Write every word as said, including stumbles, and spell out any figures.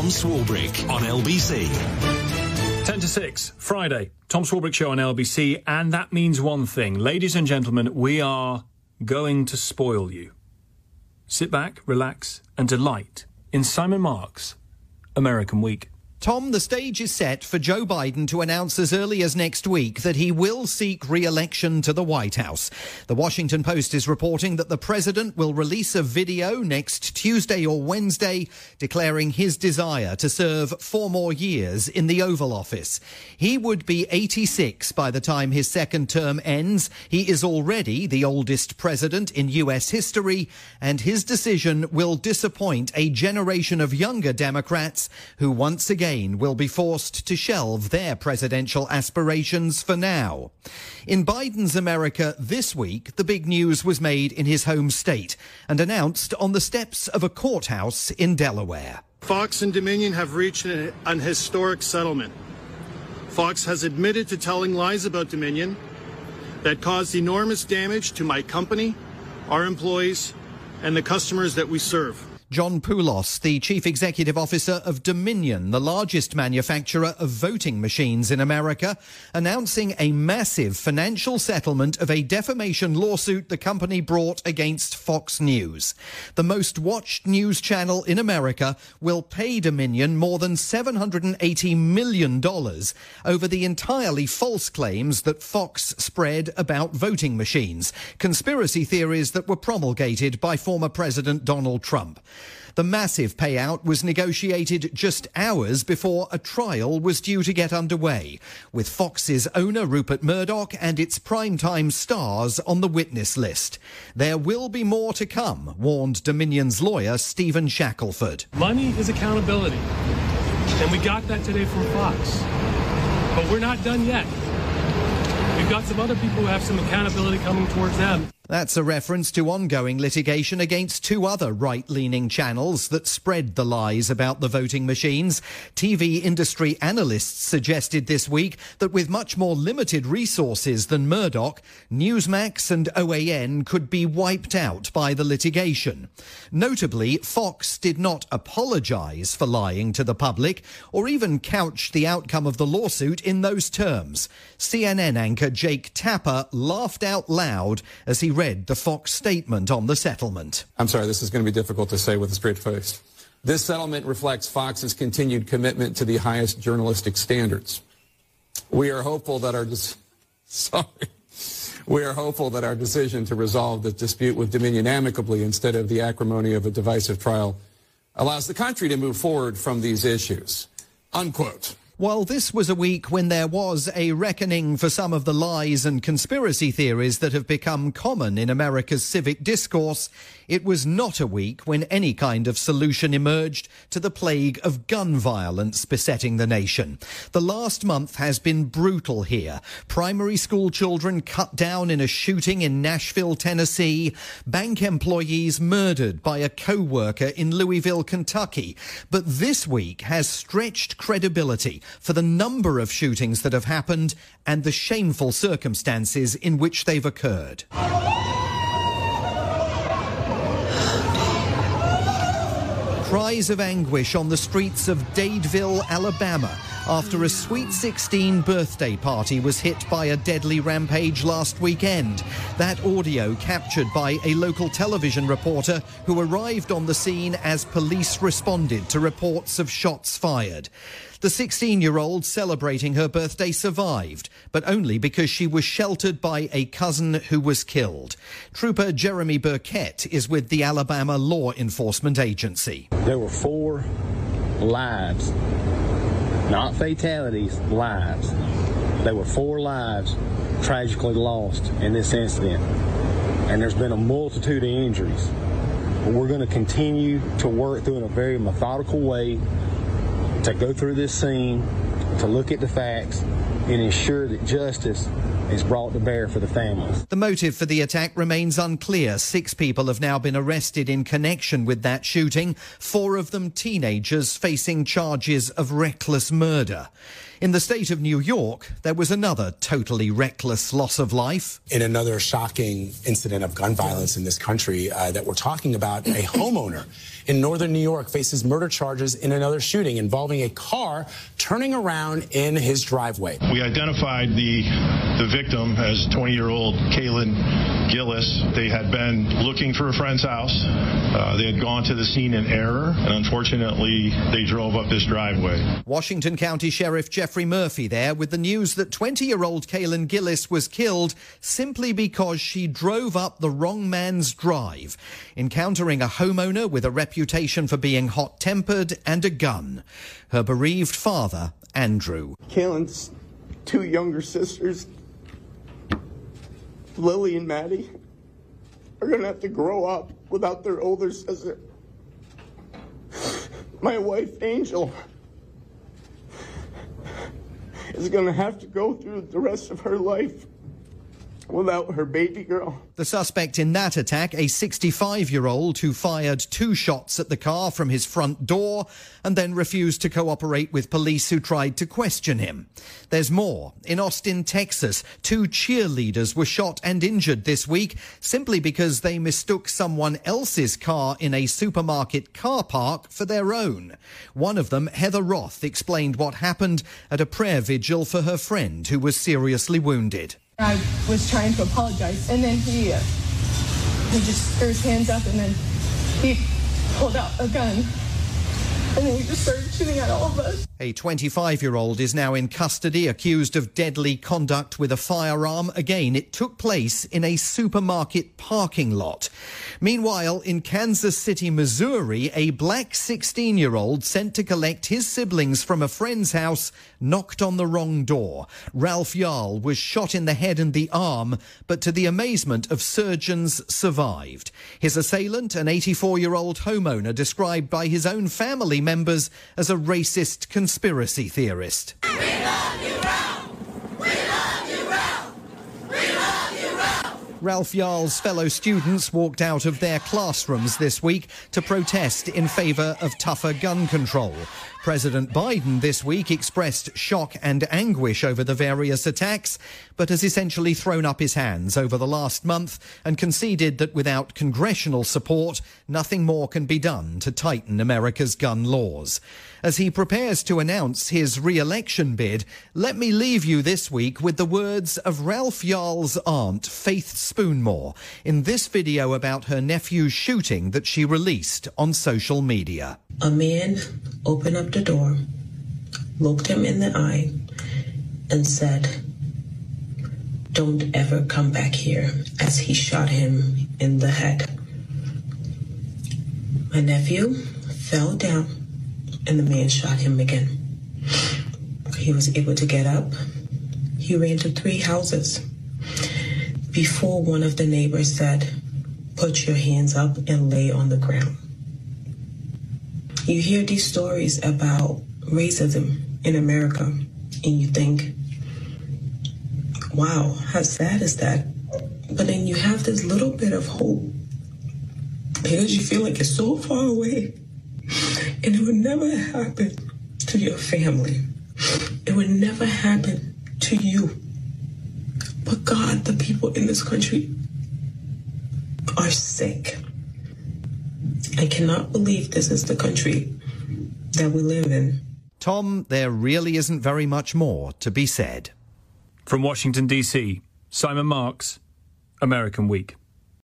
Tom Swarbrick on L B C. ten to six, Friday. Tom Swarbrick Show on L B C. And that means one thing. Ladies and gentlemen, we are going to spoil you. Sit back, relax, and delight in Simon Marks' American Week. Tom, the stage is set for Joe Biden to announce as early as next week that he will seek re-election to the White House. The Washington Post is reporting that the president will release a video next Tuesday or Wednesday declaring his desire to serve four more years in the Oval Office. He would be eighty-six by the time his second term ends. He is already the oldest president in U S history, and his decision will disappoint a generation of younger Democrats who once again will be forced to shelve their presidential aspirations for now. In Biden's America this week, the big news was made in his home state and announced on the steps of a courthouse in Delaware. Fox and Dominion have reached an historic settlement. Fox has admitted to telling lies about Dominion that caused enormous damage to my company, our employees, and the customers that we serve. John Poulos, the chief executive officer of Dominion, the largest manufacturer of voting machines in America, announcing a massive financial settlement of a defamation lawsuit the company brought against Fox News. The most watched news channel in America will pay Dominion more than seven hundred eighty million dollars over the entirely false claims that Fox spread about voting machines, conspiracy theories that were promulgated by former President Donald Trump. The massive payout was negotiated just hours before a trial was due to get underway, with Fox's owner Rupert Murdoch and its primetime stars on the witness list. There will be more to come, warned Dominion's lawyer Stephen Shackelford. Money is accountability, and we got that today from Fox. But we're not done yet. We've got some other people who have some accountability coming towards them. That's a reference to ongoing litigation against two other right-leaning channels that spread the lies about the voting machines. T V industry analysts suggested this week that with much more limited resources than Murdoch, Newsmax and O A N could be wiped out by the litigation. Notably, Fox did not apologise for lying to the public or even couch the outcome of the lawsuit in those terms. C N N anchor Jake Tapper laughed out loud as he read the Fox statement on the settlement. I'm sorry, this is going to be difficult to say with a straight face. This settlement reflects Fox's continued commitment to the highest journalistic standards. We are hopeful that our dis- sorry, we are hopeful that our decision to resolve the dispute with Dominion amicably instead of the acrimony of a divisive trial allows the country to move forward from these issues. Unquote. While this was a week when there was a reckoning for some of the lies and conspiracy theories that have become common in America's civic discourse, it was not a week when any kind of solution emerged to the plague of gun violence besetting the nation. The last month has been brutal here. Primary school children cut down in a shooting in Nashville, Tennessee. Bank employees murdered by a co-worker in Louisville, Kentucky. But this week has stretched credibility for the number of shootings that have happened and the shameful circumstances in which they've occurred. Cries of anguish on the streets of Dadeville, Alabama, after a Sweet sixteen birthday party was hit by a deadly rampage last weekend. That audio captured by a local television reporter who arrived on the scene as police responded to reports of shots fired. The sixteen-year-old celebrating her birthday survived, but only because she was sheltered by a cousin who was killed. Trooper Jeremy Burkett is with the Alabama Law Enforcement Agency. There were four lives, not fatalities, lives. There were four lives tragically lost in this incident, and there's been a multitude of injuries. But we're going to continue to work through in a very methodical way to go through this scene, to look at the facts, and ensure that justice is brought to bear for the families. The motive for the attack remains unclear. Six people have now been arrested in connection with that shooting, four of them teenagers facing charges of reckless murder. In the state of New York, there was another totally reckless loss of life. In another shocking incident of gun violence in this country uh, that we're talking about, a homeowner in northern New York faces murder charges in another shooting involving a car turning around in his driveway. We identified the, the victim as twenty-year-old Kaylin Gillis. They had been looking for a friend's house. Uh, they had gone to the scene in error, and unfortunately, they drove up this driveway. Washington County Sheriff Jeffrey Murphy there with the news that twenty-year-old Kaylin Gillis was killed simply because she drove up the wrong man's drive, encountering a homeowner with a reputation for being hot-tempered and a gun. Her bereaved father, Andrew. Kaylin's two younger sisters, Lily and Maddie, are going to have to grow up without their older sister. My wife, Angel, is going to have to go through the rest of her life without her baby girl. The suspect in that attack, a sixty-five-year-old who fired two shots at the car from his front door and then refused to cooperate with police who tried to question him. There's more. In Austin, Texas, two cheerleaders were shot and injured this week simply because they mistook someone else's car in a supermarket car park for their own. One of them, Heather Roth, explained what happened at a prayer vigil for her friend who was seriously wounded. I was trying to apologize, and then he, uh, he just threw his hands up, and then he pulled out a gun. And then he just started shooting at all of us. A twenty-five-year-old is now in custody, accused of deadly conduct with a firearm. Again, it took place in a supermarket parking lot. Meanwhile, in Kansas City, Missouri, a black sixteen-year-old sent to collect his siblings from a friend's house knocked on the wrong door. Ralph Yarl was shot in the head and the arm, but to the amazement of surgeons, survived. His assailant, an eighty-four-year-old homeowner, described by his own family members as a racist conspiracy theorist. We love you, Ralph! We love you, Ralph! We love you, Ralph! Ralph Yarl's fellow students walked out of their classrooms this week to protest in favour of tougher gun control. President Biden this week expressed shock and anguish over the various attacks, but has essentially thrown up his hands over the last month and conceded that without congressional support, nothing more can be done to tighten America's gun laws. As he prepares to announce his re-election bid, let me leave you this week with the words of Ralph Yarl's aunt, Faith Spoonmore, in this video about her nephew's shooting that she released on social media. A man opened up the door, looked him in the eye, and said, "Don't ever come back here," as he shot him in the head. My nephew fell down, and the man shot him again. He was able to get up. He ran to three houses before one of the neighbors said, "Put your hands up and lay on the ground." You hear these stories about racism in America, and you think, wow, how sad is that? But then you have this little bit of hope because you feel like it's so far away, and it would never happen to your family. It would never happen to you. But God, the people in this country are sick. I cannot believe this is the country that we live in. Tom, there really isn't very much more to be said. From Washington, D C, Simon Marks, American Week.